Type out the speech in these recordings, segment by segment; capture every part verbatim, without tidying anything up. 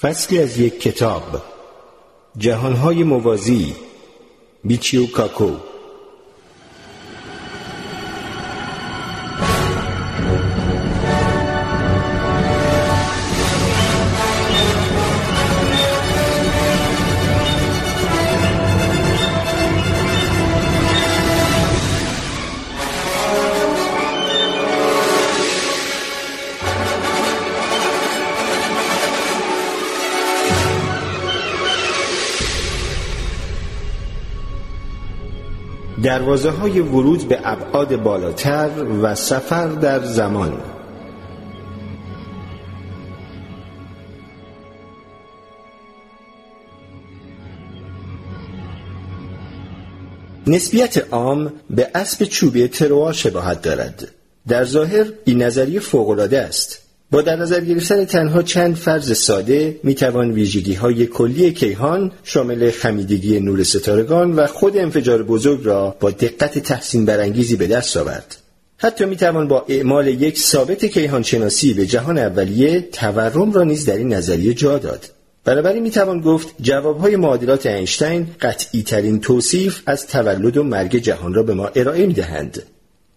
فصلی از یک کتاب جهانهای موازی میچیو کاکو. دروازه های ورود به ابعاد بالاتر و سفر در زمان. نسبیت عام به اسب چوبی تروا شباهت دارد. در ظاهر این نظریه فوق‌العاده است. با در نظر گرفتن تنها چند فرض ساده میتوان ویژگی‌های کلی کیهان شامل خمیدگی نور ستارگان و خود انفجار بزرگ را با دقت تحسین برانگیزی به دست آورد. حتی میتوان با اعمال یک ثابت کیهان شناسی به جهان اولیه تورم را نیز در این نظریه جا داد. بنابراین میتوان گفت جوابهای معادلات اینشتین قطعی‌ترین توصیف از تولد و مرگ جهان را به ما ارائه می‌دهند.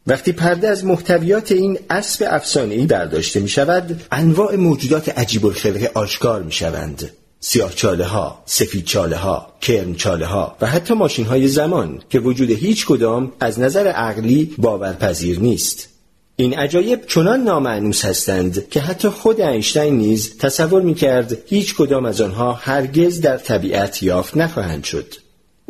وقتی پرده از محتویات این اسب افسانه‌ای برداشته می‌شود، انواع موجودات عجیب الخلقه آشکار می‌شوند. سیاهچاله‌ها، سفیدچاله‌ها، کرمچاله‌ها و حتی ماشین‌های زمان که وجود هیچ کدام از نظر عقلی باورپذیر نیست. این عجایب چنان نامأنوس هستند که حتی خود اینشتین نیز تصور می‌کرد هیچ کدام از آنها هرگز در طبیعت یافت نخواهند شد.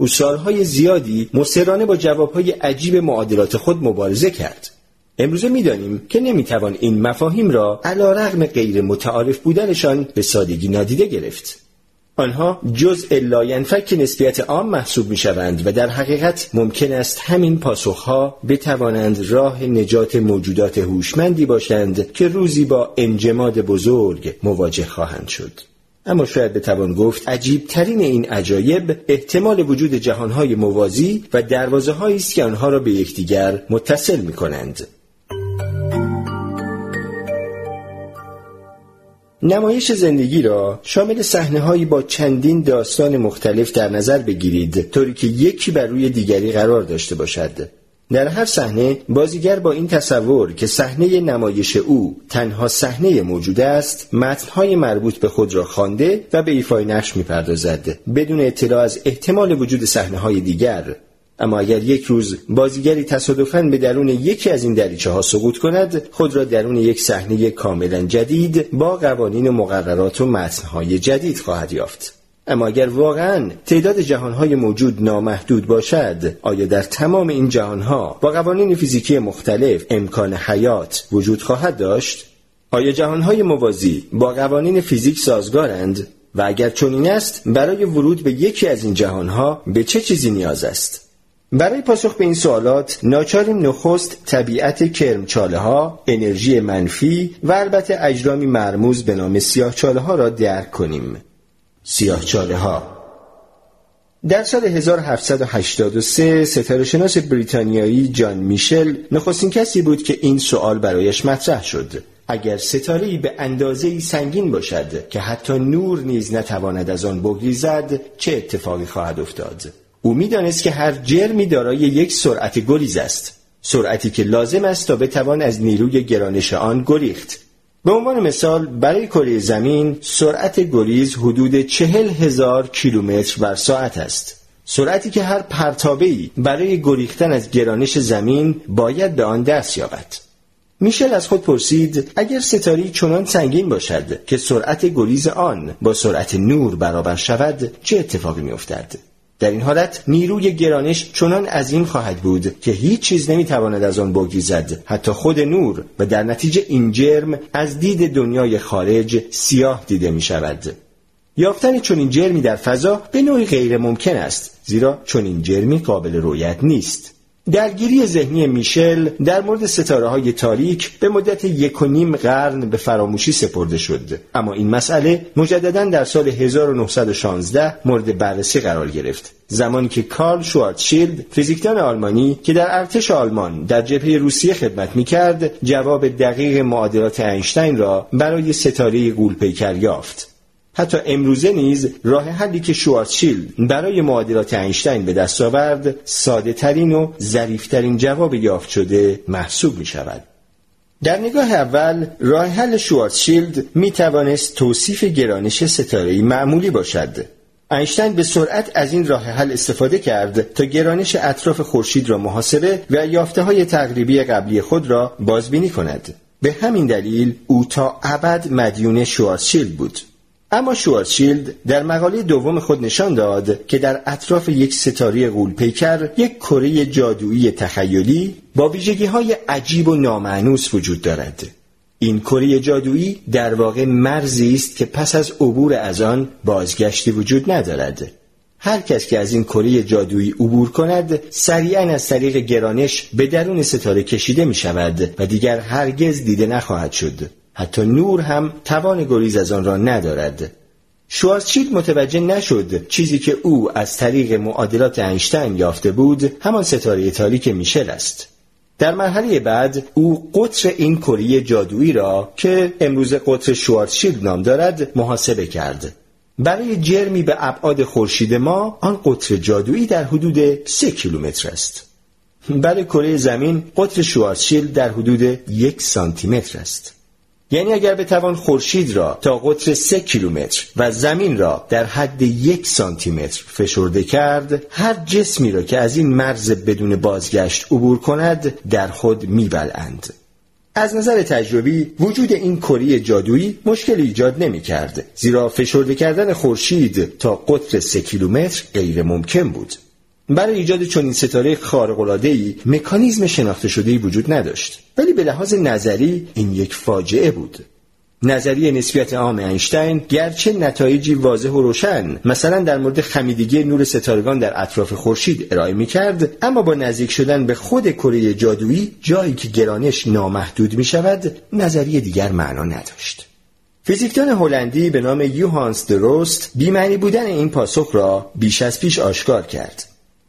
او سالهای زیادی مصرانه با جوابهای عجیب معادلات خود مبارزه کرد. امروزه می‌دانیم که نمی‌توان این مفاهیم را علی‌رغم غیر متعارف بودنشان به سادگی نادیده گرفت. آنها جزء لاینفک نسبیت عام محسوب می‌شوند و در حقیقت ممکن است همین پاسخ‌ها بتوانند راه نجات موجودات هوشمندی باشند که روزی با انجماد بزرگ مواجه خواهند شد. اما شاید بتوان گفت عجیب ترین این عجایب احتمال وجود جهانهای موازی و دروازه هایی است که آنها را به یکدیگر متصل می کنند. نمایش زندگی را شامل صحنه هایی با چندین داستان مختلف در نظر بگیرید طوری که یکی بر روی دیگری قرار داشته باشد. در هر صحنه بازیگر با این تصور که صحنه نمایش او تنها صحنه موجود است، متن‌های مربوط به خود را خوانده و به ایفای نقش می‌پردازد بدون اطلاع از احتمال وجود صحنه‌های دیگر. اما اگر یک روز بازیگری تصادفاً به درون یکی از این دریچه‌ها سقوط کند، خود را درون یک صحنه کاملاً جدید با قوانین و مقررات و متن‌های جدید خواهد یافت. اما اگر واقعاً تعداد جهانهای موجود نامحدود باشد، آیا در تمام این جهانها با قوانین فیزیکی مختلف امکان حیات وجود خواهد داشت؟ آیا جهانهای موازی با قوانین فیزیک سازگارند؟ و اگر چنین است، برای ورود به یکی از این جهانها به چه چیزی نیاز است؟ برای پاسخ به این سوالات ناچاریم نخست طبیعت کرمچاله‌ها، انرژی منفی و البته اجرامی مرموز به نام سیاهچاله‌ها را درک کنیم. سیاهچاله‌ها در سال هزار و هفتصد و هشتاد و سه ستاره‌شناس بریتانیایی جان میشل نخستین کسی بود که این سوال برایش مطرح شد: اگر ستاره‌ای به اندازه‌ای سنگین باشد که حتی نور نیز نتواند از آن بگریزد، چه اتفاقی خواهد افتاد؟ او می‌دانست که هر جرمی دارای یک سرعت گریز است، سرعتی که لازم است تا بتوان از نیروی گرانش آن گریخت. به عنوان مثال، برای کره زمین سرعت گریز حدود چهل هزار کیلومتر بر ساعت است، سرعتی که هر پرتابه‌ای برای گریختن از گرانش زمین باید به آن دست یابد. میشل از خود پرسید اگر ستاره‌ای چنان سنگین باشد که سرعت گریز آن با سرعت نور برابر شود، چه اتفاقی می‌افتد؟ در این حالت نیروی گرانش چنان عظیم خواهد بود که هیچ چیز نمیتواند از آن بگریزد، حتی خود نور، و در نتیجه این جرم از دید دنیای خارج سیاه دیده می شود. یافتن چنین جرمی در فضا به نوعی غیر ممکن است، زیرا چنین جرمی قابل رؤیت نیست. درگیری ذهنی میشل در مورد ستاره‌های تاریک به مدت یک و نیم قرن به فراموشی سپرده شد، اما این مسئله مجدداً در سال هزار و نهصد و شانزده مورد بررسی قرار گرفت، زمانی که کارل شواردشیلد، فیزیکدان آلمانی که در ارتش آلمان در جبهه روسیه خدمت می‌کرد، جواب دقیق معادلات اینشتین را برای ستاره گولپیکر یافت. حتی امروزه نیز راه حلی که شوارتسشیلد برای معادلات اینشتین به دست آورد ساده ترین و ظریف ترین جواب یافت شده محسوب می شود. در نگاه اول راه حل شوارتسشیلد می توانست توصیف گرانش ستاره‌ای معمولی باشد. اینشتین به سرعت از این راه حل استفاده کرد تا گرانش اطراف خورشید را محاسبه و یافته‌های تقریبی قبلی خود را بازبینی کند. به همین دلیل او تا ابد مدیون شوارتسشیلد بود. اما شوارتسشیلد در مقاله دوم خود نشان داد که در اطراف یک ستاره غول‌پیکر یک کره جادویی تخیلی با ویژگی‌های عجیب و نامأنوس وجود دارد. این کره جادویی در واقع مرزی است که پس از عبور از آن بازگشتی وجود ندارد. هر کس که از این کره جادویی عبور کند سریعاً از طریق گرانش به درون ستاره کشیده می‌شود و دیگر هرگز دیده نخواهد شد. حتی نور هم توان گریز از آن را ندارد. شوارتسشیلد متوجه نشد چیزی که او از طریق معادلات اینشتین یافته بود همان ستاره تاریک میشل است. در مرحله بعد او قطر این کره جادویی را که امروز قطر شوارتسشیلد نام دارد محاسبه کرد. برای جرمی به ابعاد خورشید ما آن قطر جادویی در حدود سه کیلومتر است. برای کره زمین قطر شوارتسشیلد در حدود یک سانتی متر است. یعنی اگر بتوان خورشید را تا قطر سه کیلومتر و زمین را در حد یک سانتی متر فشرده کرد، هر جسمی را که از این مرز بدون بازگشت عبور کند در خود می‌بلعند. از نظر تجربی وجود این کره جادویی مشکلی ایجاد نمی‌کرد، زیرا فشرده کردن خورشید تا قطر سه کیلومتر غیر ممکن بود. برای ایجاد چنین ستاره خارق‌العاده‌ای مکانیزم شناخته شده‌ای وجود نداشت، ولی به لحاظ نظری این یک فاجعه بود. نظریه نسبیت عام اینشتین گرچه نتایجی واضح و روشن مثلا در مورد خمیدگی نور ستارگان در اطراف خورشید ارائه می‌کرد، اما با نزدیک شدن به خود کره جادویی، جایی که گرانش نامحدود می‌شود، نظریه دیگر معنا نداشت. فیزیکدان هلندی به نام یوهانس درست بی‌معنی بودن این پاسخ را بیش از پیش آشکار کرد.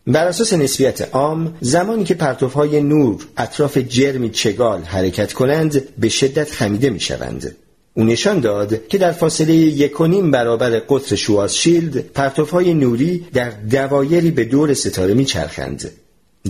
بر اساس نسبیت عام، زمانی که پرتوهای نور اطراف جرمی چگال حرکت کنند به شدت خمیده می شوند. او نشان داد که در فاصله یکونیم برابر قطر شوارتسشیلد پرتوهای نوری در دوایری به دور ستاره می چرخند.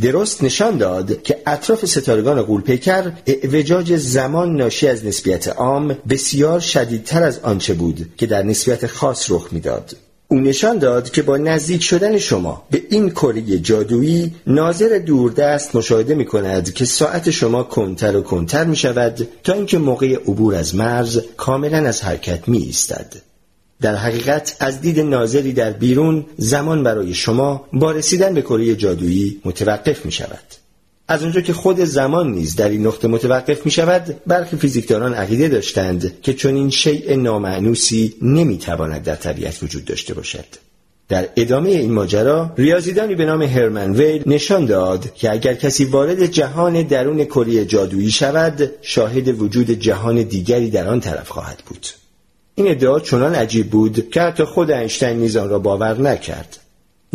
درست نشان داد که اطراف ستارگان غول‌پیکر اعوجاج زمان ناشی از نسبیت عام بسیار شدیدتر از آنچه بود که در نسبیت خاص رخ می داد. او نشان داد که با نزدیک شدن شما به این کره جادویی، ناظر دوردست مشاهده می کند که ساعت شما کمتر و کمتر می شود تا اینکه موقع عبور از مرز کاملا از حرکت می ایستد. در حقیقت از دید ناظری در بیرون، زمان برای شما با رسیدن به کره جادویی متوقف می شود. از اونجا که خود زمان نیز در این نقطه متوقف می شود، برخی فیزیکدانان عقیده داشتند که چنین شیء نامأنوسی نمی تواند در طبیعت وجود داشته باشد. در ادامه این ماجرا، ریاضیدانی به نام هرمان ویل نشان داد که اگر کسی وارد جهان درون کره جادویی شود، شاهد وجود جهان دیگری در آن طرف خواهد بود. این ادعا چنان عجیب بود که حتی خود اینشتین نیز آن را باور نکرد.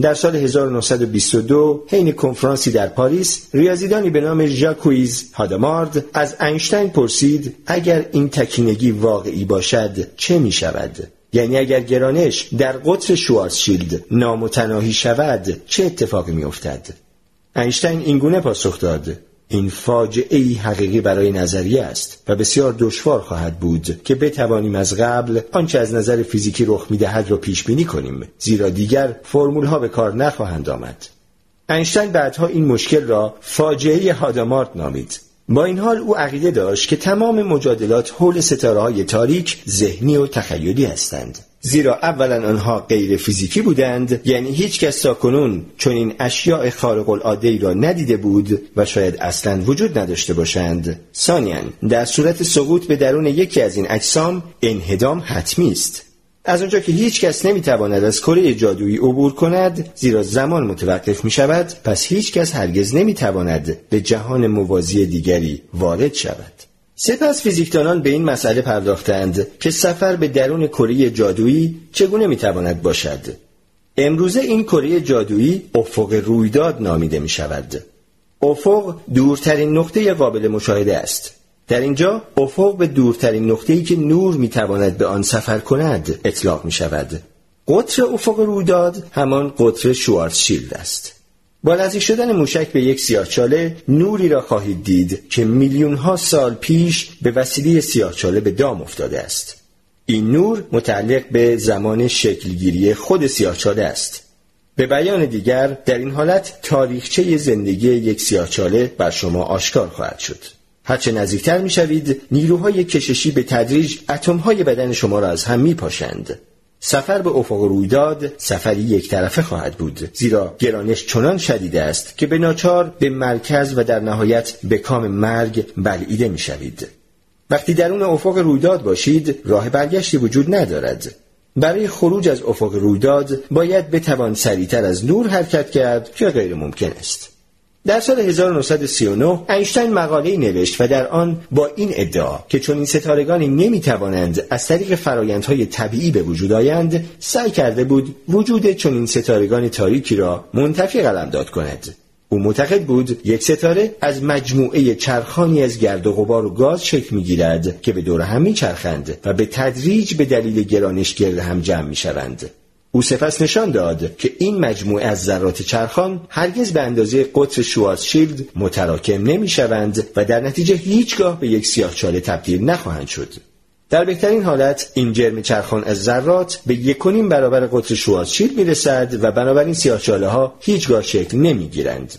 در سال هزار و نهصد و بیست و دو حین کنفرانسی در پاریس، ریاضیدانی به نام جاکویز هادمارد از اینشتین پرسید اگر این تکینگی واقعی باشد چه می شود؟ یعنی اگر گرانش در قطر شوارتسشیلد نامتناهی شود چه اتفاقی می افتد؟ اینشتین اینگونه پاسخ داد: این فاجعه‌ای حقیقی برای نظریه است و بسیار دشوار خواهد بود که بتوانیم از قبل آنچه از نظر فیزیکی رخ می‌دهد را پیش بینی کنیم، زیرا دیگر فرمول‌ها به کار نخواهند آمد. اینشتین بعدها این مشکل را فاجعه هادمارد نامید. با این حال او عقیده داشت که تمام مجادلات حول ستاره‌های تاریک ذهنی و تخیلی هستند، زیرا اولا آنها غیر فیزیکی بودند، یعنی هیچ کس تاکنون چنین اشیاء خارق العاده‌ای را ندیده بود و شاید اصلاً وجود نداشته باشند. ثانیاً در صورت سقوط به درون یکی از این اجسام انهدام حتمی است. از آنجا که هیچ کس نمیتواند از کره جادویی عبور کند، زیرا زمان متوقف می شود، پس هیچ کس هرگز نمیتواند به جهان موازی دیگری وارد شود. سپس فیزیکدانان به این مسئله پرداختند که سفر به درون کره جادویی چگونه میتواند باشد. امروزه این کره جادویی افق رویداد نامیده می شود. افق دورترین نقطه قابل مشاهده است. در اینجا افق به دورترین نقطه‌ای که نور می‌تواند به آن سفر کند اطلاق می‌شود. قطر افق رویداد همان قطر شوارتسشیلد است. با نزدیک شدن موشک به یک سیاهچاله نوری را خواهید دید که میلیون‌ها سال پیش به وسیله سیاهچاله به دام افتاده است. این نور متعلق به زمان شکلگیری خود سیاهچاله است. به بیان دیگر در این حالت تاریخچه زندگی یک سیاهچاله بر شما آشکار خواهد شد. هرچه نزدیکتر می‌شوید نیروهای کششی به تدریج اتم‌های بدن شما را از هم می‌پاشند. سفر به افق رویداد سفری یک طرفه خواهد بود، زیرا گرانش چنان شدید است که به ناچار به مرکز و در نهایت به کام مرگ بلعیده می‌شوید. وقتی درون افق رویداد باشید راه برگشتی وجود ندارد. برای خروج از افق رویداد باید بتوان سریعتر از نور حرکت کرد که غیر ممکن است. در سال هزار و نهصد و سی و نه اینشتین مقاله‌ای نوشت و در آن با این ادعا که چون این ستارگانی نمی‌توانند از طریق فرایندهای طبیعی به وجود آیند، سعی کرده بود وجود چون این ستارگان تاریکی را منتفی قلمداد کند. او معتقد بود یک ستاره از مجموعه چرخانی از گرد و غبار و گاز شکل می‌گیرد که به دور هم می‌چرخند و به تدریج به دلیل گرانش گرد هم جمع می‌شوند. او سپس نشان داد که این مجموعه از ذرات چرخان هرگز به اندازه قطر شوارتسشیلد متراکم نمی‌شوند و در نتیجه هیچگاه به یک سیاهچاله تبدیل نخواهند شد. در بهترین حالت این جرم چرخان از ذرات به یکونیم برابر قطر شوارتسشیلد می‌رسد و بنابراین سیاهچاله‌ها هیچگاه شکل نمی‌گیرند.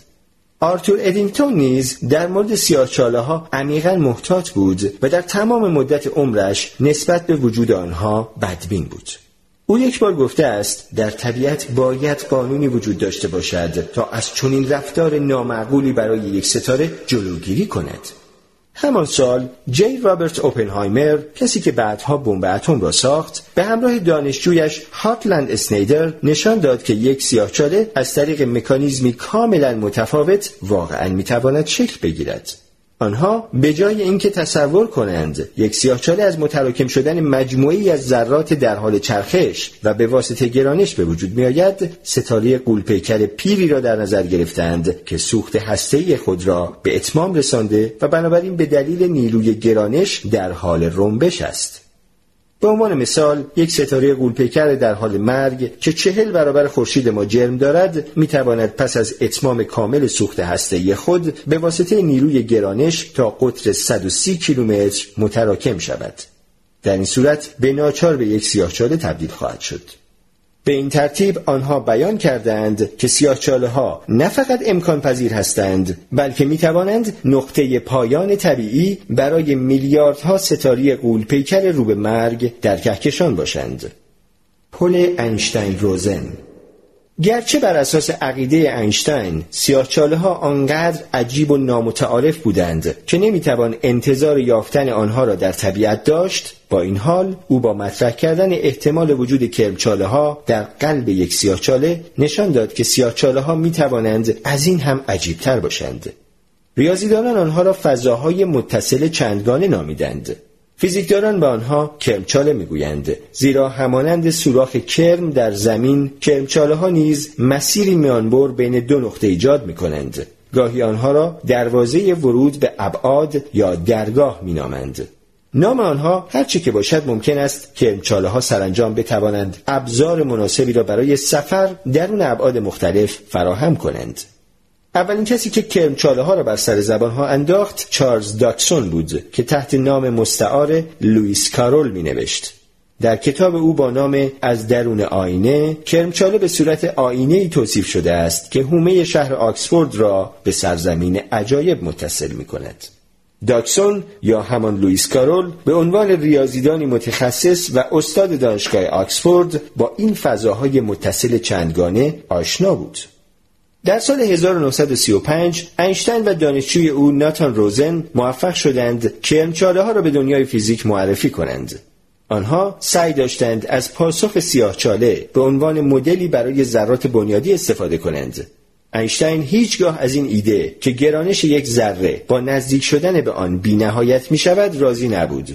آرتور ادینگتون نیز در مورد سیاهچاله‌ها عمیقاً محتاط بود و در تمام مدت عمرش نسبت به وجود آنها بدبین بود. او یک بار گفته است در طبیعت باید قانونی وجود داشته باشد تا از چنین رفتار نامعقولی برای یک ستاره جلوگیری کند. همان سال جی رابرت اوپنهایمر، کسی که بعدها بمب اتم را ساخت، به همراه دانشجویش هاتلاند سنیدر نشان داد که یک سیاهچاله از طریق مکانیزمی کاملا متفاوت واقعا میتواند شکل بگیرد. آنها به جای اینکه تصور کنند یک سیاهچاله از متراکم شدن مجموعه‌ای از ذرات در حال چرخش و به واسطه گرانش به وجود می‌آید، ستاره غول‌پیکر پیری را در نظر گرفتند که سوخت هسته‌ای خود را به اتمام رسانده و بنابراین به دلیل نیروی گرانش در حال رنبش است. به عنوان مثال یک ستاره غول‌پیکر در حال مرگ که چهل برابر خورشید ما جرم دارد میتواند پس از اتمام کامل سوخت هسته‌ای خود به واسطه نیروی گرانش تا قطر صد و سی کیلومتر متراکم شود. در این صورت به ناچار به یک سیاهچاله تبدیل خواهد شد. به این ترتیب آنها بیان کردند که سیاهچاله‌ها نه فقط امکان پذیر هستند، بلکه می‌توانند نقطه پایان طبیعی برای میلیاردها ستاره غول‌پیکر رو به مرگ در کهکشان باشند. پل اینشتین-روزن. گرچه بر اساس عقیده اینشتین سیاهچاله‌ها آنقدر عجیب و نامتعارف بودند که نمی‌توان انتظار یافتن آنها را در طبیعت داشت، با این حال او با مطرح کردن احتمال وجود کرمچاله‌ها در قلب یک سیاهچاله نشان داد که سیاهچاله‌ها می‌توانند از این هم عجیب‌تر باشند. ریاضیدانان آنها را فضاهای متصل چندگانه نامیدند. فیزیکدانان به آنها کرمچاله میگویند، زیرا همانند سوراخ کرم در زمین، کرمچاله‌ها نیز مسیری میانبر بین دو نقطه ایجاد میکنند. گاهی آنها را دروازه ورود به ابعاد یا درگاه مینامند. نام آنها هرچی که باشد ممکن است کرمچاله‌ها سرانجام بتوانند ابزار مناسبی را برای سفر درون ابعاد مختلف فراهم کنند. اولین کسی که کرمچاله‌ها را بر سر زبان‌ها انداخت چارلز داکسون بود که تحت نام مستعار لوئیس کارول می‌نوشت. در کتاب او با نام از درون آینه، کرمچاله به صورت آینه‌ای توصیف شده است که حومه شهر آکسفورد را به سرزمین عجایب متصل می‌کند. داکسون یا همان لوئیس کارول به عنوان ریاضیدانی متخصص و استاد دانشگاه آکسفورد با این فضاهای متصل چندگانه آشنا بود. در سال هزار و نهصد و سی و پنج اینشتین و دانشجوی او ناتان روزن موفق شدند کرمچاله‌ها را به دنیای فیزیک معرفی کنند. آنها سعی داشتند از پاسخ سیاهچاله به عنوان مدلی برای ذرات بنیادی استفاده کنند. اینشتین هیچگاه از این ایده که گرانش یک ذره با نزدیک شدن به آن بی‌نهایت می‌شود راضی نبود.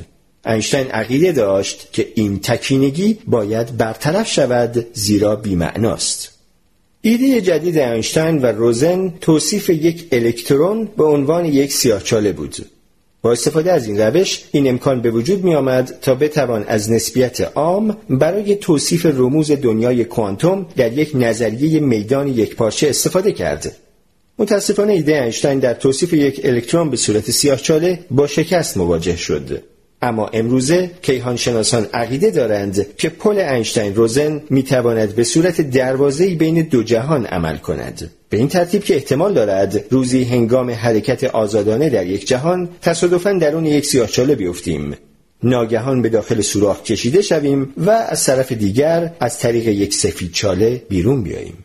اینشتین عقیده داشت که این تکینگی باید برطرف شود، زیرا بی‌معناست. ایده جدید اینشتین و روزن توصیف یک الکترون به عنوان یک سیاهچاله بود. با استفاده از این روش این امکان به وجود می آمد تا بتوان از نسبیت عام برای توصیف رموز دنیای کوانتوم در یک نظریه میدان یکپارچه استفاده کرد. متاسفانه ایده اینشتین در توصیف یک الکترون به صورت سیاهچاله با شکست مواجه شد. اما امروزه کیهانشناسان عقیده دارند که پل اینشتین-روزن میتواند به صورت دروازه‌ای بین دو جهان عمل کند، به این ترتیب که احتمال دارد روزی هنگام حرکت آزادانه در یک جهان تصادفاً درون یک سیاهچاله بیفتیم، ناگهان به داخل سوراخ کشیده شویم و از طرف دیگر از طریق یک سفیدچاله بیرون بیاییم.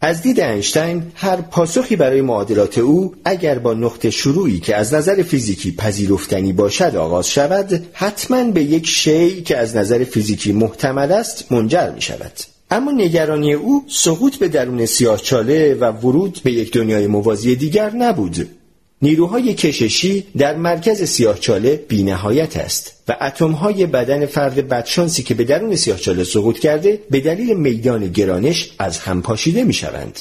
از دید اینشتین هر پاسخی برای معادلات او اگر با نقطه شروعی که از نظر فیزیکی پذیرفتنی باشد آغاز شود، حتما به یک شیء که از نظر فیزیکی محتمل است منجر می شود. اما نگرانی او سقوط به درون سیاهچاله و ورود به یک دنیای موازی دیگر نبود. نیروهای کششی در مرکز سیاهچاله بی‌نهایت است و اتم‌های بدن فرد بدشانسی که به درون سیاهچاله سقوط کرده به دلیل میدان گرانش از هم پاشیده می‌شوند.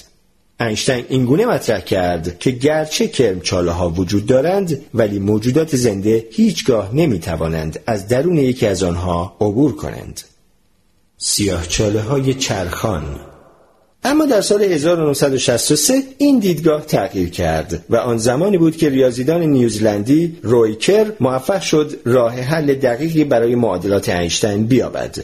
اینشتین اینگونه مطرح کرد که گرچه کرمچاله‌ها وجود دارند ولی موجودات زنده هیچگاه نمی‌توانند از درون یکی از آنها عبور کنند. سیاهچاله‌های چرخان. اما در سال هزار و نهصد و شصت و سه این دیدگاه تغییر کرد و آن زمانی بود که ریاضیدان نیوزیلندی روی کر موفق شد راه حل دقیقی برای معادلات اینشتین بیابد.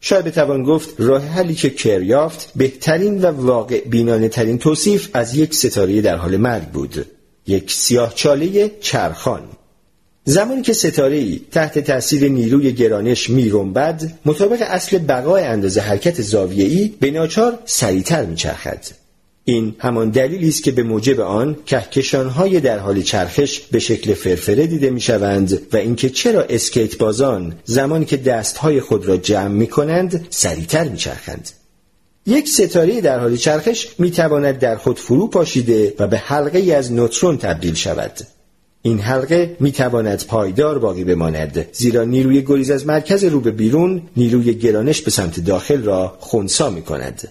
شاید بتوان گفت راه حلی که کر یافت بهترین و واقع بینانه ترین توصیف از یک ستاره در حال مرگ بود، یک سیاهچاله چرخان. زمانی که ستاره‌ای تحت تأثیر نیروی گرانش میرنبد، مطابق اصل بقای اندازه حرکت زاویه‌ای به ناچار سریع‌تر میچرخد. این همان دلیلی است که به موجب آن کهکشان‌های در حال چرخش به شکل فرفره دیده میشوند و اینکه چرا اسکیت بازان زمانی که دست‌های خود را جمع می‌کنند سریع‌تر میچرخند. یک ستاره در حال چرخش میتواند در خود فرو پاشیده و به حلقه‌ای از نوترون تبدیل شود. این حلقه میتواند پایدار باقی بماند، زیرا نیروی گریز از مرکز رو به بیرون نیروی گرانش به سمت داخل را خنثی میکند.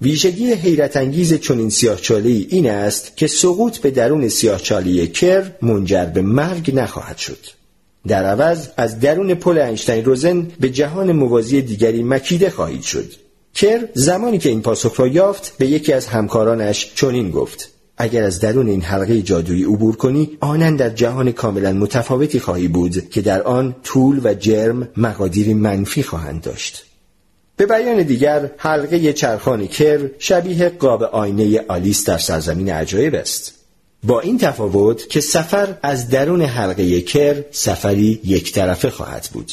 ویژگی حیرت انگیز چنین سیاهچاله‌ای این است که سقوط به درون سیاهچاله کر منجر به مرگ نخواهد شد. در عوض از درون پل اینشتین-روزن به جهان موازی دیگری مکیده خواهید شد. کر زمانی که این پاسخ را یافت به یکی از همکارانش چنین گفت: اگر از درون این حلقه جادویی عبور کنی، آنن در جهان کاملا متفاوتی خواهی بود که در آن طول و جرم مقادیری منفی خواهند داشت. به بیان دیگر، حلقه چرخان کر شبیه قاب آینه آلیس در سرزمین عجایب است، با این تفاوت که سفر از درون حلقه کر سفری یک طرفه خواهد بود.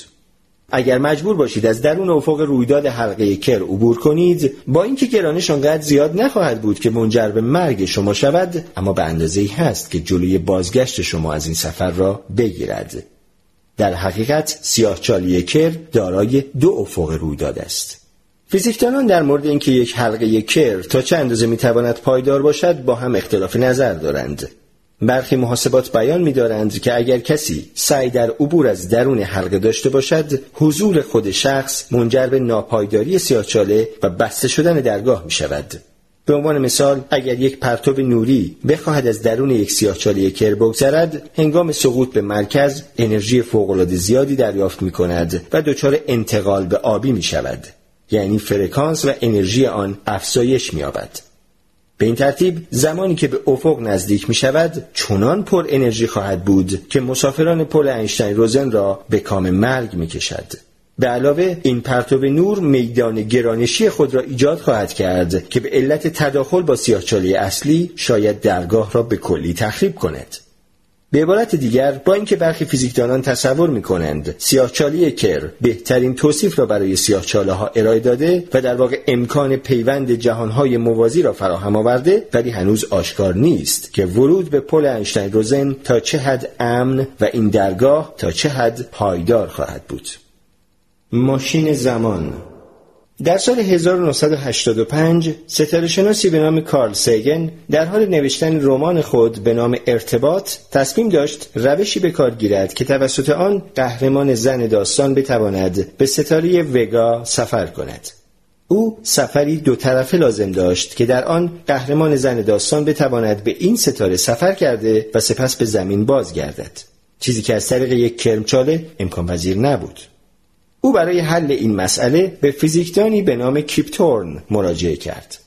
اگر مجبور باشید از درون افق رویداد حلقه کر عبور کنید، با اینکه گرانش آنقدر زیاد نخواهد بود که منجر به مرگ شما شود، اما به اندازه‌ای هست که جلوی بازگشت شما از این سفر را بگیرد. در حقیقت سیاهچاله کر دارای دو افق رویداد است. فیزیکدانان در مورد اینکه یک حلقه کر تا چه اندازه میتواند پایدار باشد با هم اختلاف نظر دارند. برخی محاسبات بیان می‌دارند که اگر کسی سعی در عبور از درون حلقه داشته باشد، حضور خود شخص منجر به ناپایداری سیاهچاله و بسته شدن درگاه می‌شود. به عنوان مثال، اگر یک پرتو نوری بخواهد از درون یک سیاهچاله کر بگذرد، هنگام سقوط به مرکز انرژی فوق‌العاده زیادی دریافت می‌کند و دچار انتقال به آبی می‌شود، یعنی فرکانس و انرژی آن افزایش می‌یابد. به این ترتیب زمانی که به افق نزدیک می شود چنان پر انرژی خواهد بود که مسافران پل اینشتین-روزن را به کام مرگ می کشد. به علاوه این پرتو نور میدان گرانشی خود را ایجاد خواهد کرد که به علت تداخل با سیاهچاله اصلی شاید درگاه را به کلی تخریب کند. به عبارت دیگر، با اینکه برخی فیزیکدانان تصور می‌کنند سیاهچاله کر بهترین توصیف را برای سیاهچاله‌ها ارائه داده و در واقع امکان پیوند جهان‌های موازی را فراهم آورده، ولی هنوز آشکار نیست که ورود به پل اینشتین-روزن تا چه حد امن و این درگاه تا چه حد پایدار خواهد بود. ماشین زمان. در سال هزار و نهصد و هشتاد و پنج ستاره‌شناسی به نام کارل سیگن در حال نوشتن رمان خود به نام ارتباط تصمیم داشت روشی به کار گیرد که توسط آن قهرمان زن داستان بتواند به ستاره وگا سفر کند. او سفری دو طرفه لازم داشت که در آن قهرمان زن داستان بتواند به این ستاره سفر کرده و سپس به زمین بازگردد. چیزی که از طریق یک کرمچاله امکان پذیر نبود. او برای حل این مسئله به فیزیکدانی به نام کیپ تورن مراجعه کرد.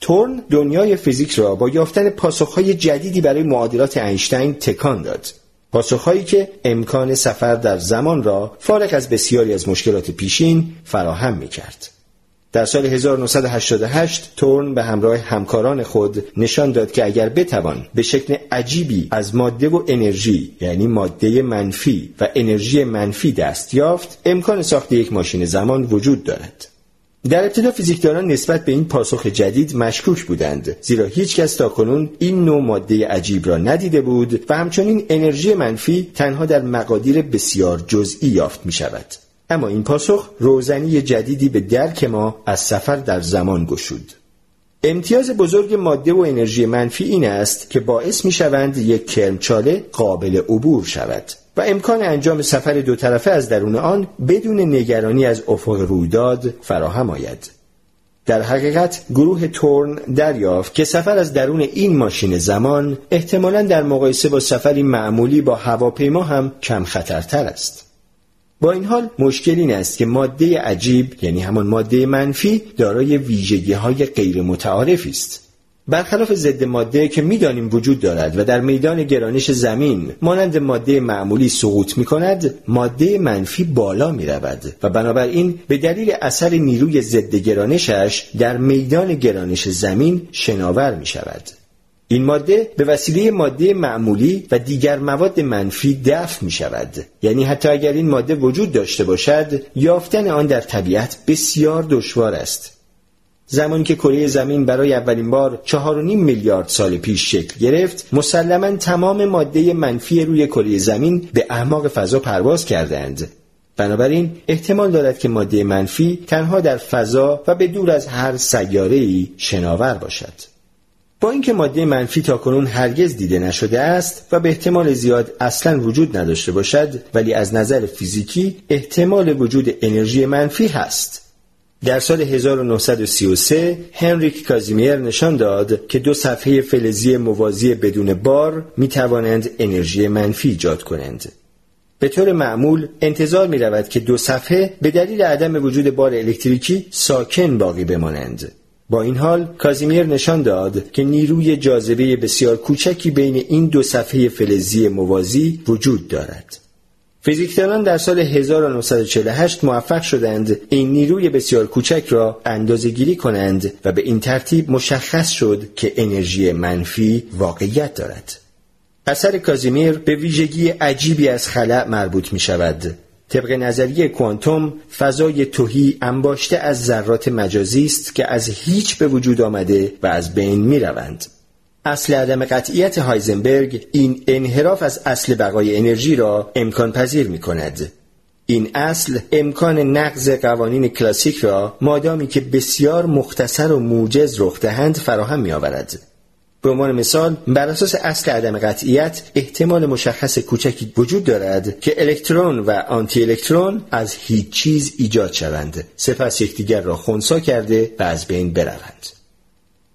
تورن دنیای فیزیک را با یافتن پاسخهای جدیدی برای معادلات اینشتین تکان داد. پاسخهایی که امکان سفر در زمان را فارغ از بسیاری از مشکلات پیشین فراهم می‌کرد. در سال هزار و نهصد و هشتاد و هشت تورن به همراه همکاران خود نشان داد که اگر بتوان به شکل عجیبی از ماده و انرژی، یعنی ماده منفی و انرژی منفی دست یافت، امکان ساخت یک ماشین زمان وجود دارد. در ابتدا فیزیکدانان نسبت به این پاسخ جدید مشکوک بودند، زیرا هیچ کس تاکنون این نوع ماده عجیب را ندیده بود و همچنین انرژی منفی تنها در مقادیر بسیار جزئی یافت می شود. اما این پاسخ روزنی جدیدی به درک ما از سفر در زمان گشود. امتیاز بزرگ ماده و انرژی منفی این است که باعث می شوند یک کرمچاله قابل عبور شود و امکان انجام سفر دو طرفه از درون آن بدون نگرانی از افق رویداد فراهم آید. در حقیقت گروه تورن دریافت که سفر از درون این ماشین زمان احتمالاً در مقایسه با سفری معمولی با هواپیما هم کم خطرتر است. با این حال مشکل این است که ماده عجیب، یعنی همان ماده منفی، دارای ویژگی‌های غیر متعارفی است. برخلاف ضد ماده که می‌دانیم وجود دارد و در میدان گرانش زمین مانند ماده معمولی سقوط می‌کند، ماده منفی بالا می‌رود و بنابراین به دلیل اثر نیروی ضد گرانشش در میدان گرانش زمین شناور می‌شود. این ماده به وسیله ماده معمولی و دیگر مواد منفی دفع می شود. یعنی حتی اگر این ماده وجود داشته باشد، یافتن آن در طبیعت بسیار دشوار است. زمانی که کره زمین برای اولین بار چهار و نیم میلیارد سال پیش شکل گرفت، مسلماً تمام ماده منفی روی کره زمین به اعماق فضا پرواز کردند. بنابراین احتمال دارد که ماده منفی تنها در فضا و به دور از هر سیاره‌ای شناور باشد. با اینکه ماده منفی تاکنون هرگز دیده نشده است و به احتمال زیاد اصلاً وجود نداشته باشد، ولی از نظر فیزیکی احتمال وجود انرژی منفی هست. در سال هزار و نهصد و سی و سه هنریک کازیمیر نشان داد که دو صفحه فلزی موازی بدون بار می توانند انرژی منفی ایجاد کنند. به طور معمول انتظار می رود که دو صفحه به دلیل عدم وجود بار الکتریکی ساکن باقی بمانند. با این حال کازیمیر نشان داد که نیروی جاذبه بسیار کوچکی بین این دو صفحه فلزی موازی وجود دارد. فیزیکدانان در سال هزار و نهصد و چهل و هشت موفق شدند این نیروی بسیار کوچک را اندازه‌گیری کنند و به این ترتیب مشخص شد که انرژی منفی واقعیت دارد. اثر کازیمیر به ویژگی عجیبی از خلاء مربوط می شود. طبق نظریه کوانتوم، فضای تهی انباشته از ذرات مجازی است که از هیچ به وجود آمده و از بین می روند. اصل عدم قطعیت هایزنبرگ این انحراف از اصل بقای انرژی را امکان پذیر می کند. این اصل امکان نقض قوانین کلاسیک را مادامی که بسیار مختصر و موجز رخ دهند فراهم می آورد. به عنوان مثال، بر اساس اصل عدم قطعیت احتمال مشخص کوچکی وجود دارد که الکترون و آنتی الکترون از هیچ چیز ایجاد شوند، سپس یکدیگر را خنثی کرده و از بین بروند.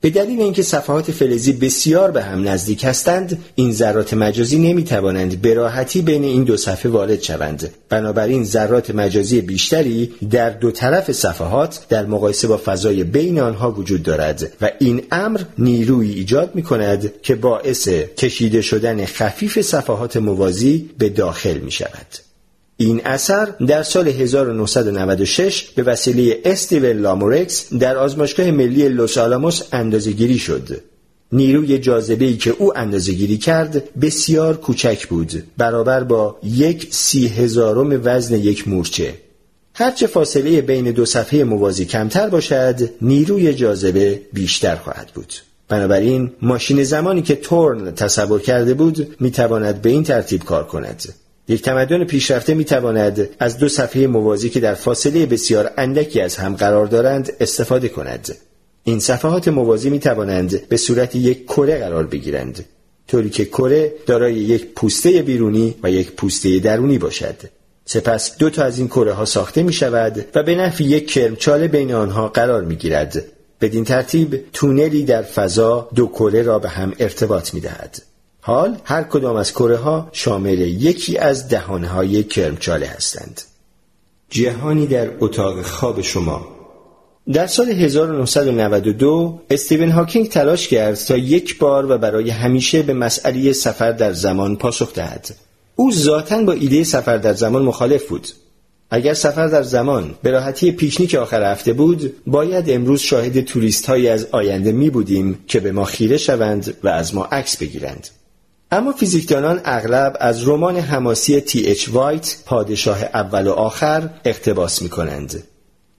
به دلیل اینکه صفحات فلزی بسیار به هم نزدیک هستند، این ذرات مجازی نمی‌توانند به راحتی بین این دو صفحه وارد شوند. بنابراین ذرات مجازی بیشتری در دو طرف صفحات در مقایسه با فضای بین آنها وجود دارد و این امر نیرویی ایجاد می‌کند که باعث کشیده شدن خفیف صفحات موازی به داخل می‌شود. این اثر در سال هزار و نهصد و نود و شش به وسیله استیو لامورکس در آزمایشگاه ملی لس آلاموس اندازه‌گیری شد. نیروی جاذبه‌ای که او اندازه‌گیری کرد بسیار کوچک بود، برابر با یک سی هزارم وزن یک مورچه. هرچه فاصله بین دو صفحه موازی کمتر باشد، نیروی جاذبه بیشتر خواهد بود. بنابراین ماشین زمانی که تورن تصور کرده بود می‌تواند به این ترتیب کار کند. یک تمدن پیشرفته میتواند از دو صفحه موازی که در فاصله بسیار اندکی از هم قرار دارند استفاده کند. این صفحات موازی میتوانند به صورت یک کره قرار بگیرند، طوری که کره دارای یک پوسته بیرونی و یک پوسته درونی باشد. سپس دو تا از این کره ها ساخته میشود و به نحو یک کرمچاله بین آنها قرار میگیرد. بدین ترتیب تونلی در فضا دو کره را به هم ارتباط میدهد. حال هر کدام از کره ها شامل یکی از دهانه های کرمچاله هستند. جهانی در اتاق خواب شما. در سال هزار و نهصد و نود و دو استیون هاوکینگ تلاش کرد تا یک بار و برای همیشه به مسئله سفر در زمان پاسخ دهد. او ذاتاً با ایده سفر در زمان مخالف بود. اگر سفر در زمان به راحتی پیشنیک آخر هفته بود، باید امروز شاهد توریست‌هایی از آینده می بودیم که به ما خیره شوند و از ما عکس بگیرند. اما فیزیکدانان اغلب از رمان حماسی تی اچ وایت پادشاه اول و آخر اقتباس می‌کنند.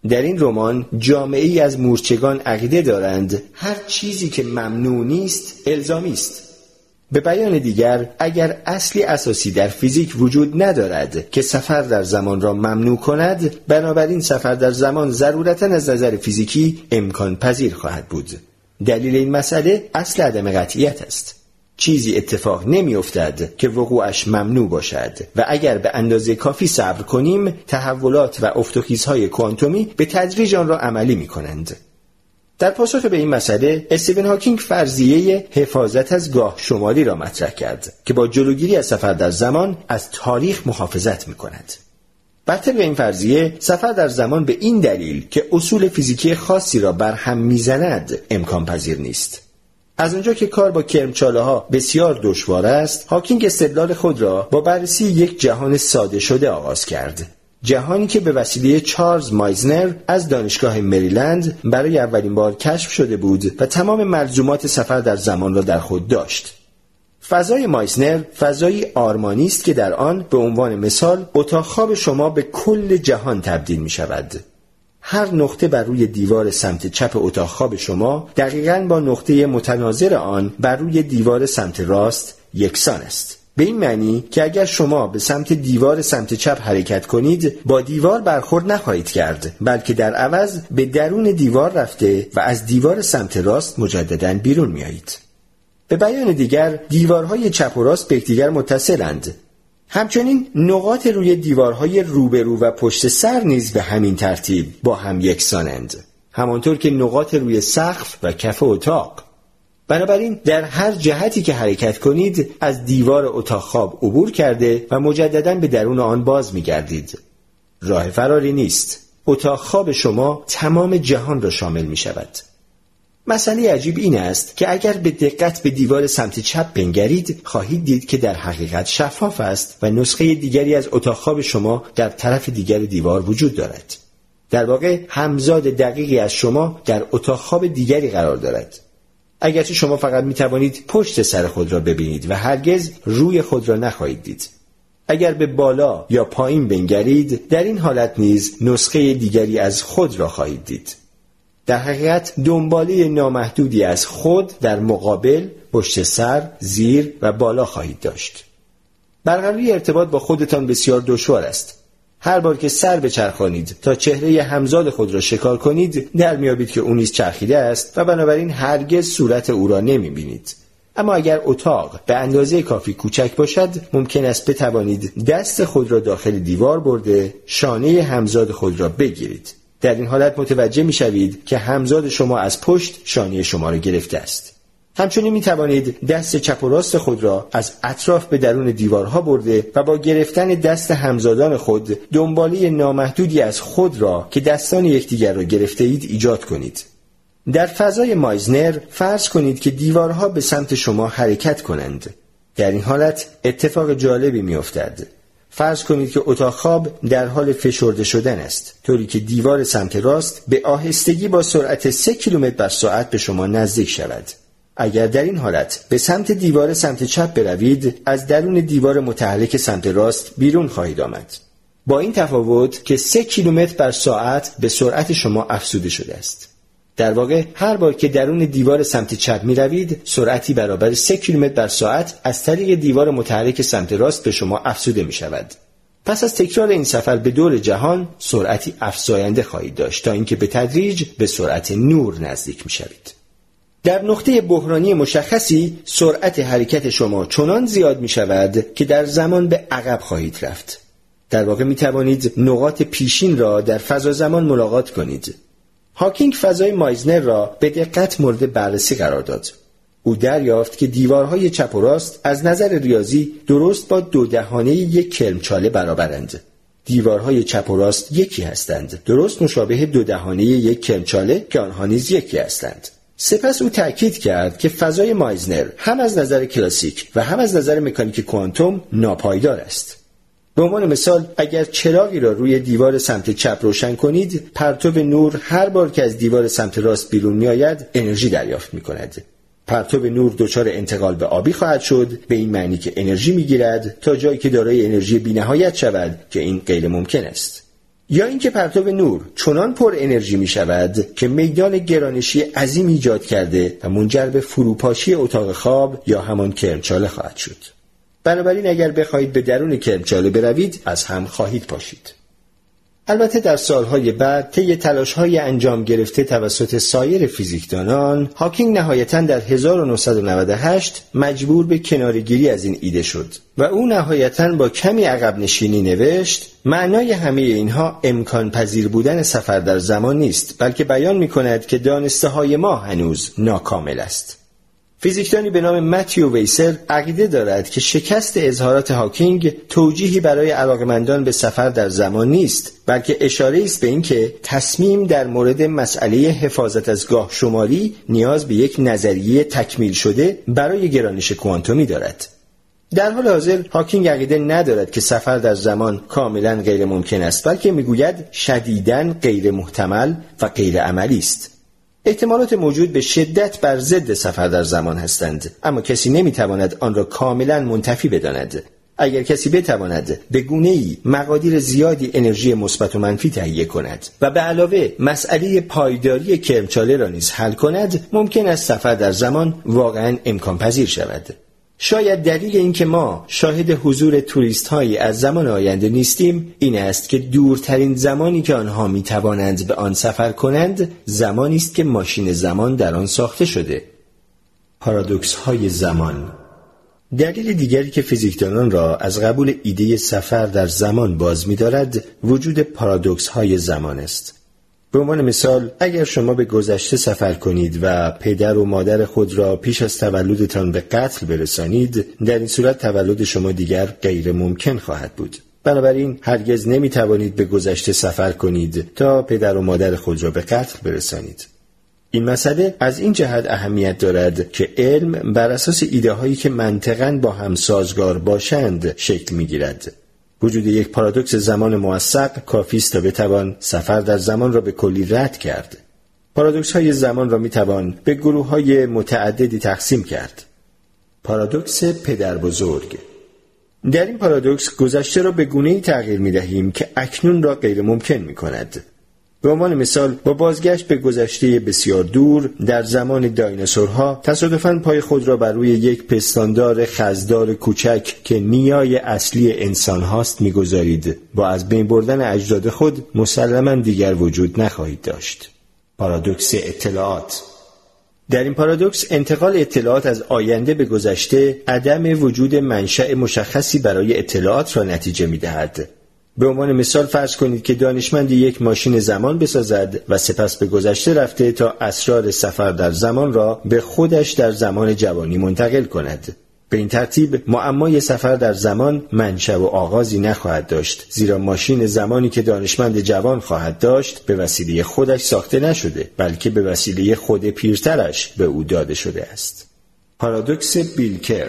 در این رمان جامعه‌ای از مورچگان عقیده دارند هر چیزی که ممنوع نیست الزامی است. به بیان دیگر، اگر اصلی اساسی در فیزیک وجود ندارد که سفر در زمان را ممنوع کند، بنابراین سفر در زمان ضرورتاً از نظر فیزیکی امکان پذیر خواهد بود. دلیل این مسئله اصل عدم قطعیت است. چیزی اتفاق نمی‌افتد که وقوعش ممنوع باشد و اگر به اندازه کافی صبر کنیم، تحولات و افتخیزهای کوانتومی به تدریج آن را عملی می‌کنند. در پاسخ به این مسئله، استیون هاوکینگ فرضیه حفاظت از گاه شمالی را مطرح کرد که با جلوگیری از سفر در زمان از تاریخ محافظت می‌کند. بر طبق این فرضیه، سفر در زمان به این دلیل که اصول فیزیکی خاصی را برهم می‌زند، امکان پذیر نیست. از اونجا که کار با کرمچاله‌ها بسیار دشوار است، هاوکینگ استدلال خود را با بررسی یک جهان ساده شده آغاز کرد. جهانی که به وسیله چارلز مایزنر از دانشگاه مریلند برای اولین بار کشف شده بود و تمام ملزومات سفر در زمان را در خود داشت. فضای مایزنر فضایی آرمانی است که در آن به عنوان مثال اتاق خواب شما به کل جهان تبدیل می شود. هر نقطه بر روی دیوار سمت چپ اتاق خواب شما دقیقاً با نقطه متناظر آن بر روی دیوار سمت راست یکسان است. به این معنی که اگر شما به سمت دیوار سمت چپ حرکت کنید، با دیوار برخورد نخواهید کرد، بلکه در عوض به درون دیوار رفته و از دیوار سمت راست مجدداً بیرون میایید. به بیان دیگر، دیوارهای چپ و راست به یکدیگر متصلند. همچنین نقاط روی دیوارهای روبرو و پشت سر نیز به همین ترتیب با هم یکسانند، همانطور که نقاط روی سقف و کف اتاق. بنابراین در هر جهتی که حرکت کنید، از دیوار اتاق خواب عبور کرده و مجدداً به درون آن باز می‌گردید. راه فراری نیست. اتاق خواب شما تمام جهان را شامل می‌شود. مسئله عجیب این است که اگر به دقت به دیوار سمت چپ بنگرید، خواهید دید که در حقیقت شفاف است و نسخه دیگری از اتاق خواب شما در طرف دیگر دیوار وجود دارد. در واقع همزاد دقیقی از شما در اتاق خواب دیگری قرار دارد. اگرچه شما فقط می توانید پشت سر خود را ببینید و هرگز روی خود را نخواهید دید. اگر به بالا یا پایین بنگرید، در این حالت نیز نسخه دیگری از خود را خواهید دید. در حقیقت دنباله نامحدودی از خود در مقابل، پشت سر، زیر و بالا خواهید داشت. برقراری ارتباط با خودتان بسیار دشوار است. هر بار که سر بچرخانید تا چهره همزاد خود را شکار کنید، در میابید که او نیز چرخیده است و بنابراین هرگز صورت او را نمیبینید. اما اگر اتاق به اندازه کافی کوچک باشد، ممکن است بتوانید دست خود را داخل دیوار برده شانه همزاد خود را بگیرید. در این حالت متوجه میشوید که همزاد شما از پشت شانه شما را گرفته است. همچنین می توانید دست چپ و راست خود را از اطراف به درون دیوارها برده و با گرفتن دست همزادان خود دنباله نامحدودی از خود را که دستان یکدیگر را گرفته اید ایجاد کنید. در فضای مایزنر فرض کنید که دیوارها به سمت شما حرکت کنند. در این حالت اتفاق جالبی می افتد. فرض کنید که اتاق خواب در حال فشرده شدن است، طوری که دیوار سمت راست به آهستگی با سرعت سه کیلومتر بر ساعت به شما نزدیک شود. اگر در این حالت به سمت دیوار سمت چپ بروید، از درون دیوار متحرک سمت راست بیرون خواهید آمد، با این تفاوت که سه کیلومتر بر ساعت به سرعت شما افزوده شده است. در واقع هر بار که درون دیوار سمت چپ می روید، سرعتی برابر سه کیلومتر بر ساعت از طریق دیوار متحرک سمت راست به شما افزوده می شود. پس از تکرار این سفر به دور جهان، سرعتی افزاینده خواهید داشت تا اینکه به تدریج به سرعت نور نزدیک می شوید. در نقطه بحرانی مشخصی، سرعت حرکت شما چنان زیاد می شود که در زمان به عقب خواهید رفت. در واقع می توانید نقاط پیشین را در فضا زمان ملاقات کنید. هاوکینگ فضای مایزنر را به دقت مورد بررسی قرار داد. او دریافت که دیوارهای چپ و راست از نظر ریاضی درست با دو دهانه یک کرمچاله برابرند. دیوارهای چپ و راست یکی هستند، درست مشابه دو دهانه یک کرمچاله که آنها نیز یکی هستند. سپس او تأکید کرد که فضای مایزنر هم از نظر کلاسیک و هم از نظر مکانیک کوانتوم ناپایدار است. به عنوان مثال اگر چراغی را روی دیوار سمت چپ روشن کنید، پرتو نور هر بار که از دیوار سمت راست بیرون می‌آید انرژی دریافت می‌کند. پرتو نور دچار انتقال به آبی خواهد شد، به این معنی که انرژی می‌گیرد تا جایی که دارای انرژی بی‌نهایت شود که این غیر ممکن است. یا اینکه پرتو نور چنان پر انرژی می‌شود که میدان گرانشی عظیم ایجاد کرده و منجر به فروپاشی اتاق خواب یا همان کرمچاله خواهد شد. بنابراین اگر بخواهید به درون کرمچاله بروید از هم خواهید پاشید. البته در سالهای بعد طی تلاش‌های انجام گرفته توسط سایر فیزیکدانان، هاوکینگ نهایتاً در هزار و نهصد و نود و هشت مجبور به کناره‌گیری از این ایده شد و او نهایتاً با کمی عقب نشینی نوشت: معنای همه اینها امکان پذیر بودن سفر در زمان نیست، بلکه بیان می‌کند که دانسته‌های ما هنوز ناکامل است. فیزیکدانی به نام ماتیو ویسر عقیده دارد که شکست اظهارات هاوکینگ توجیهی برای علاقه‌مندان به سفر در زمان نیست، بلکه اشاره‌ای است به اینکه تصمیم در مورد مسئله حفاظت از گاه شماری نیاز به یک نظریه تکمیل شده برای گرانش کوانتومی دارد. در حال حاضر هاوکینگ عقیده ندارد که سفر در زمان کاملاً غیر ممکن است، بلکه می‌گوید شدیداً غیر محتمل و غیر عملی است. احتمالات موجود به شدت بر ضد سفر در زمان هستند، اما کسی نمیتواند آن را کاملا منتفی بداند. اگر کسی بتواند به گونه‌ای مقادیر زیادی انرژی مثبت و منفی تهیه کند و به علاوه مسئله پایداری کرمچاله را نیز حل کند، ممکن است سفر در زمان واقعا امکان پذیر شود. شاید دلیل اینکه ما شاهد حضور توریست‌هایی از زمان آینده نیستیم این است که دورترین زمانی که آنها می‌توانند به آن سفر کنند زمانی است که ماشین زمان در آن ساخته شده. پارادوکس‌های زمان. دلیل دیگری که فیزیکدانان را از قبول ایده سفر در زمان باز می‌دارد وجود پارادوکس‌های زمان است. به عنوان مثال اگر شما به گذشته سفر کنید و پدر و مادر خود را پیش از تولدتان به قتل برسانید، در این صورت تولد شما دیگر غیر ممکن خواهد بود. بنابراین هرگز نمی توانید به گذشته سفر کنید تا پدر و مادر خود را به قتل برسانید. این مسئله از این جهت اهمیت دارد که علم بر اساس ایده هایی که منطقاً با هم سازگار باشند شکل می گیرد. وجود یک پارادوکس زمان موثق کافی است تا بتوان سفر در زمان را به کلی رد کرد. پارادوکس های زمان را می توان به گروه های متعددی تقسیم کرد. پارادوکس پدر بزرگ. در این پارادوکس گذشته را به گونه‌ای تغییر می دهیم که اکنون را غیر ممکن می کند. به عنوان مثال با بازگشت به گذشته بسیار دور در زمان دایناسورها تصادفاً پای خود را بر روی یک پستاندار خزدار کوچک که نیای اصلی انسان هاست می‌گذارید. با از بین بردن اجداد خود مسلماً دیگر وجود نخواهید داشت. پارادوکس اطلاعات. در این پارادوکس انتقال اطلاعات از آینده به گذشته عدم وجود منشأ مشخصی برای اطلاعات را نتیجه می‌دهد. به عنوان مثال فرض کنید که دانشمند یک ماشین زمان بسازد و سپس به گذشته رفته تا اسرار سفر در زمان را به خودش در زمان جوانی منتقل کند. به این ترتیب معمای سفر در زمان منشأ و آغازی نخواهد داشت، زیرا ماشین زمانی که دانشمند جوان خواهد داشت به وسیله خودش ساخته نشده، بلکه به وسیله خود پیرترش به او داده شده است. پارادوکس بیل کر.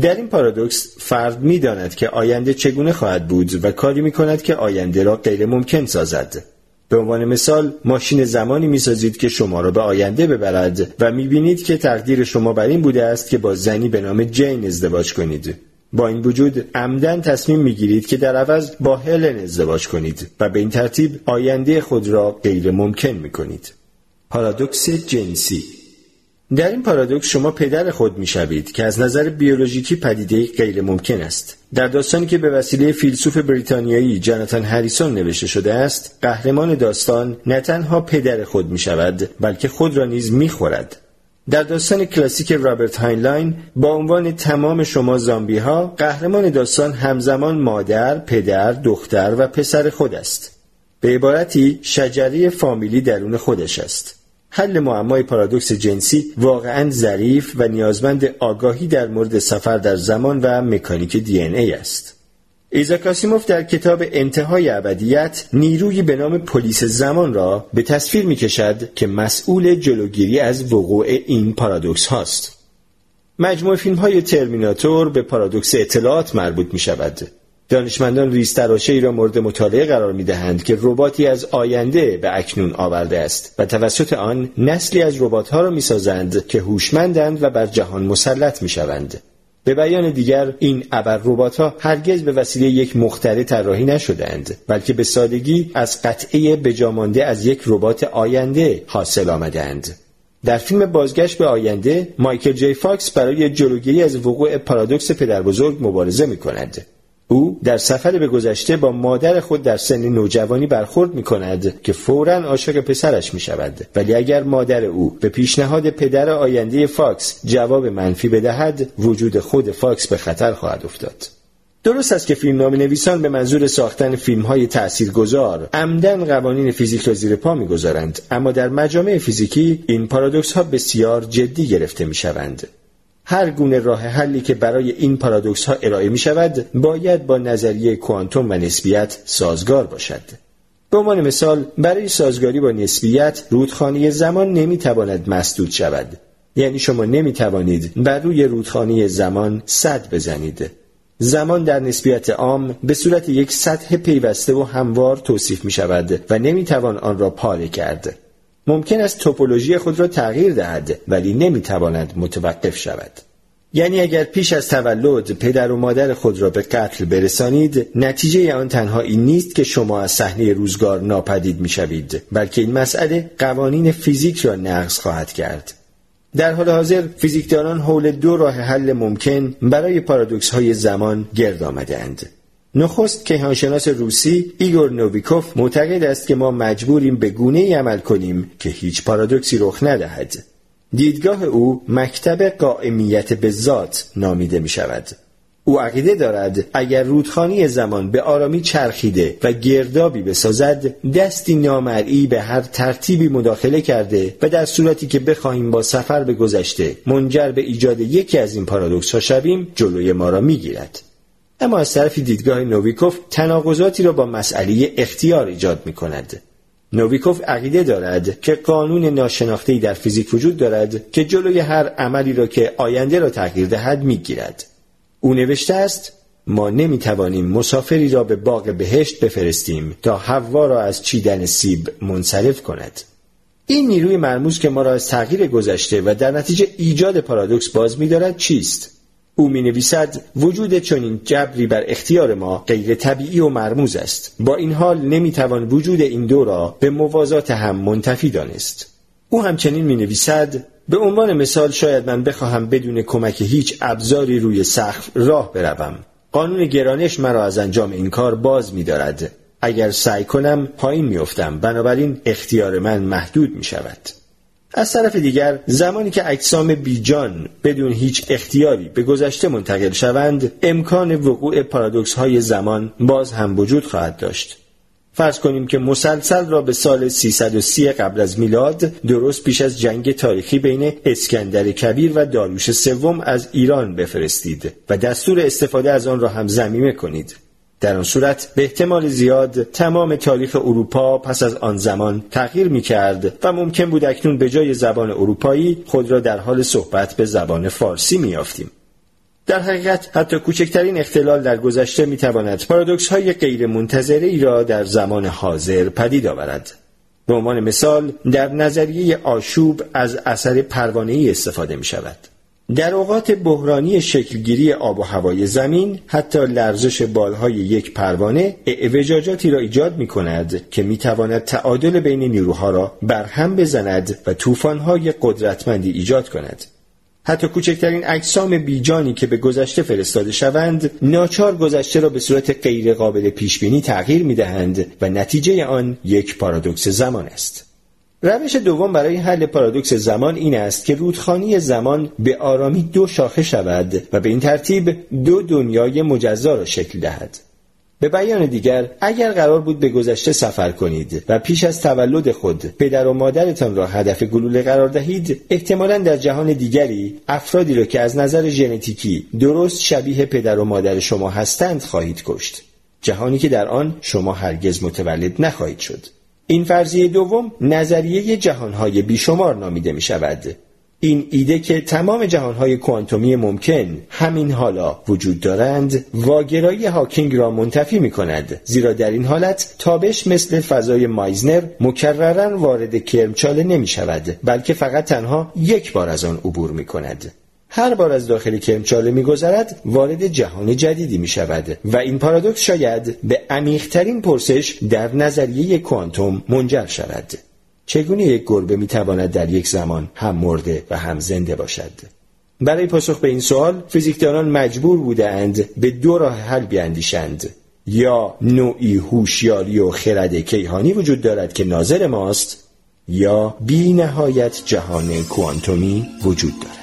در این پارادوکس فرد می داند که آینده چگونه خواهد بود و کاری می کند که آینده را غیر ممکن سازد. به عنوان مثال ماشین زمانی می سازید که شما را به آینده ببرد و می بینید که تقدیر شما بر این بوده است که با زنی به نام جین ازدواج کنید. با این وجود عمدن تصمیم می گیرید که در عوض با هلن ازدواج کنید و به این ترتیب آینده خود را غیر ممکن می کنید. پارادوکس جنسی. در این پارادوکس شما پدر خود میشوید که از نظر بیولوژیکی پدیده غیر ممکن است. در داستانی که به وسیله فیلسوف بریتانیایی جاناتان هریسون نوشته شده است، قهرمان داستان نه تنها پدر خود میشود، بلکه خود را نیز میخورد. در داستان کلاسیک رابرت هاینلاین با عنوان تمام شما زامبی ها، قهرمان داستان همزمان مادر، پدر، دختر و پسر خود است. به عبارتی شجره فامیلی درون خودش است. حل معمای پارادوکس جنسی واقعاً ظریف و نیازمند آگاهی در مورد سفر در زمان و مکانیک دی ان ای است. ایزاک آسیموف در کتاب انتهای ابدیت نیرویی به نام پلیس زمان را به تصویر می‌کشد که مسئول جلوگیری از وقوع این پارادوکس هاست. مجموع فیلم‌های ترمیناتور به پارادوکس اطلاعات مربوط می‌شود. دانشمندان ریزتراشه‌ای را مورد مطالعه قرار می‌دهند که رباتی از آینده به اکنون آورده است و توسط آن نسلی از ربات‌ها را می‌سازند که هوشمندند و بر جهان مسلط می‌شوند. به بیان دیگر این ابر ربات‌ها هرگز به وسیله یک مخترع طراحی نشدند، بلکه به سادگی از قطعه بجامانده از یک ربات آینده حاصل آمدند. در فیلم بازگشت به آینده، مایک جی فاکس برای جلوگیری از وقوع پارادوکس پدربزرگ مبارزه می‌کند. او در سفر به گذشته با مادر خود در سن نوجوانی برخورد می‌کند که فوراً عاشق پسرش می‌شود، ولی اگر مادر او به پیشنهاد پدر آینده فاکس جواب منفی بدهد، وجود خود فاکس به خطر خواهد افتاد. درست است که فیلمنامه‌نویسان به منظور ساختن فیلم‌های تأثیرگذار عمدن قوانین فیزیک را زیر پا می‌گذارند، اما در مجامع فیزیکی این پارادوکس‌ها بسیار جدی گرفته می‌شوند. هر گونه راه حلی که برای این پارادوکس ها ارائه می شود باید با نظریه کوانتوم و نسبیت سازگار باشد. به عنوان مثال، برای سازگاری با نسبیت رودخانه زمان نمی تواند مسدود شود. یعنی شما نمی توانید بر روی رودخانه زمان سد بزنید. زمان در نسبیت عام به صورت یک سطح پیوسته و هموار توصیف می شود و نمی توان آن را پاره کرد. ممکن است توپولوژی خود را تغییر دهد، ولی نمیتواند متوقف شود. یعنی اگر پیش از تولد پدر و مادر خود را به قتل برسانید، نتیجه آن تنها این نیست که شما از صحنه روزگار ناپدید میشوید، بلکه این مسئله قوانین فیزیک را نقض خواهد کرد. در حال حاضر فیزیکدانان حول دو راه حل ممکن برای پارادوکس های زمان گرد آمدند. نخست کیهانشناس روسی ایگور نوویکوف معتقد است که ما مجبوریم به گونه‌ای عمل کنیم که هیچ پارادوکسی رخ ندهد. دیدگاه او مکتب قائمیت به ذات نامیده می شود. او عقیده دارد اگر رودخانه زمان به آرامی چرخیده و گردابی بسازد، دستی نامرئی به هر ترتیبی مداخله کرده و در صورتی که بخواهیم با سفر به گذشته منجر به ایجاد یکی از این پارادوکس‌ها شویم، جلوی ما را می‌گیرد. اما از طرفی دیدگاه نوویکوف تناقضاتی را با مسئله اختیار ایجاد می کند. نوویکوف عقیده دارد که قانون ناشناخته‌ای در فیزیک وجود دارد که جلوی هر عملی را که آینده را تغییر دهد می گیرد. او نوشته است: ما نمی توانیم مسافری را به باغ بهشت بفرستیم تا حوا را از چیدن سیب منصرف کند. این نیروی مرموز که ما را از تغییر گذشته و در نتیجه ایجاد پارادوکس باز می دارد چیست؟ او می نویسد: وجود چنین جبری بر اختیار ما غیر طبیعی و مرموز است. با این حال نمی توان وجود این دو را به موازات هم منتفی دانست. او همچنین می نویسد: به عنوان مثال شاید من بخواهم بدون کمک هیچ ابزاری روی سقف راه بروم. قانون گرانش مرا از انجام این کار باز می دارد. اگر سعی کنم پایین می افتم، بنابراین اختیار من محدود می شود. از طرف دیگر زمانی که اجسام بیجان بدون هیچ اختیاری به گذشته منتقل شوند، امکان وقوع پارادوکس های زمان باز هم وجود خواهد داشت. فرض کنیم که مسلسل را به سال سیصد و سی قبل از میلاد، درست پیش از جنگ تاریخی بین اسکندر کبیر و داریوش سوم از ایران بفرستید و دستور استفاده از آن را هم ضمیمه کنید. در آن صورت به احتمال زیاد تمام تاریخ اروپا پس از آن زمان تغییر می کرد و ممکن بود اکنون به جای زبان اروپایی خود را در حال صحبت به زبان فارسی می یافتیم. در حقیقت حتی کوچکترین اختلال در گذشته می تواند پارادوکس های غیر منتظره ای را در زمان حاضر پدید آورد. به عنوان مثال در نظریه آشوب از اثر پروانه ای استفاده می شود. در اوقات بحرانی شکلگیری آب و هوای زمین، حتی لرزش بالهای یک پروانه اعوجاجاتی را ایجاد می کند که می تواند تعادل بین نیروها را برهم بزند و طوفان‌های قدرتمندی ایجاد کند. حتی کوچکترین اجسام بیجانی که به گذشته فرستاده شوند، ناچار گذشته را به صورت غیر قابل پیشبینی تغییر می دهند و نتیجه آن یک پارادوکس زمان است. روش دوم برای حل پارادوکس زمان این است که رودخانه زمان به آرامی دو شاخه شود و به این ترتیب دو دنیای مجزا را شکل دهد. به بیان دیگر، اگر قرار بود به گذشته سفر کنید و پیش از تولد خود پدر و مادرتان را هدف گلوله قرار دهید، احتمالاً در جهان دیگری افرادی را که از نظر ژنتیکی درست شبیه پدر و مادر شما هستند خواهید کشت، جهانی که در آن شما هرگز متولد نخواهید شد. این فرضیه دوم نظریه جهانهای بیشمار نامیده می شود. این ایده که تمام جهانهای کوانتومی ممکن همین حالا وجود دارند، واگرایی هاوکینگ را منتفی می کند، زیرا در این حالت تابش مثل فضای مایزنر مکرراً وارد کرمچاله نمی شود، بلکه فقط تنها یک بار از آن عبور می کند. هر بار از داخل کرمچاله می‌گذرد وارد جهان جدیدی می‌شود و این پارادوکس شاید به عمیق‌ترین پرسش در نظریه کوانتوم منجر شود. چگونه یک گربه می‌تواند در یک زمان هم مرده و هم زنده باشد؟ برای پاسخ به این سوال فیزیکدانان مجبور بودند به دو راه حل بیاندیشند: یا نوعی هوشیاری و خرد کیهانی وجود دارد که ناظر ماست، یا بی‌نهایت جهان کوانتومی وجود دارد.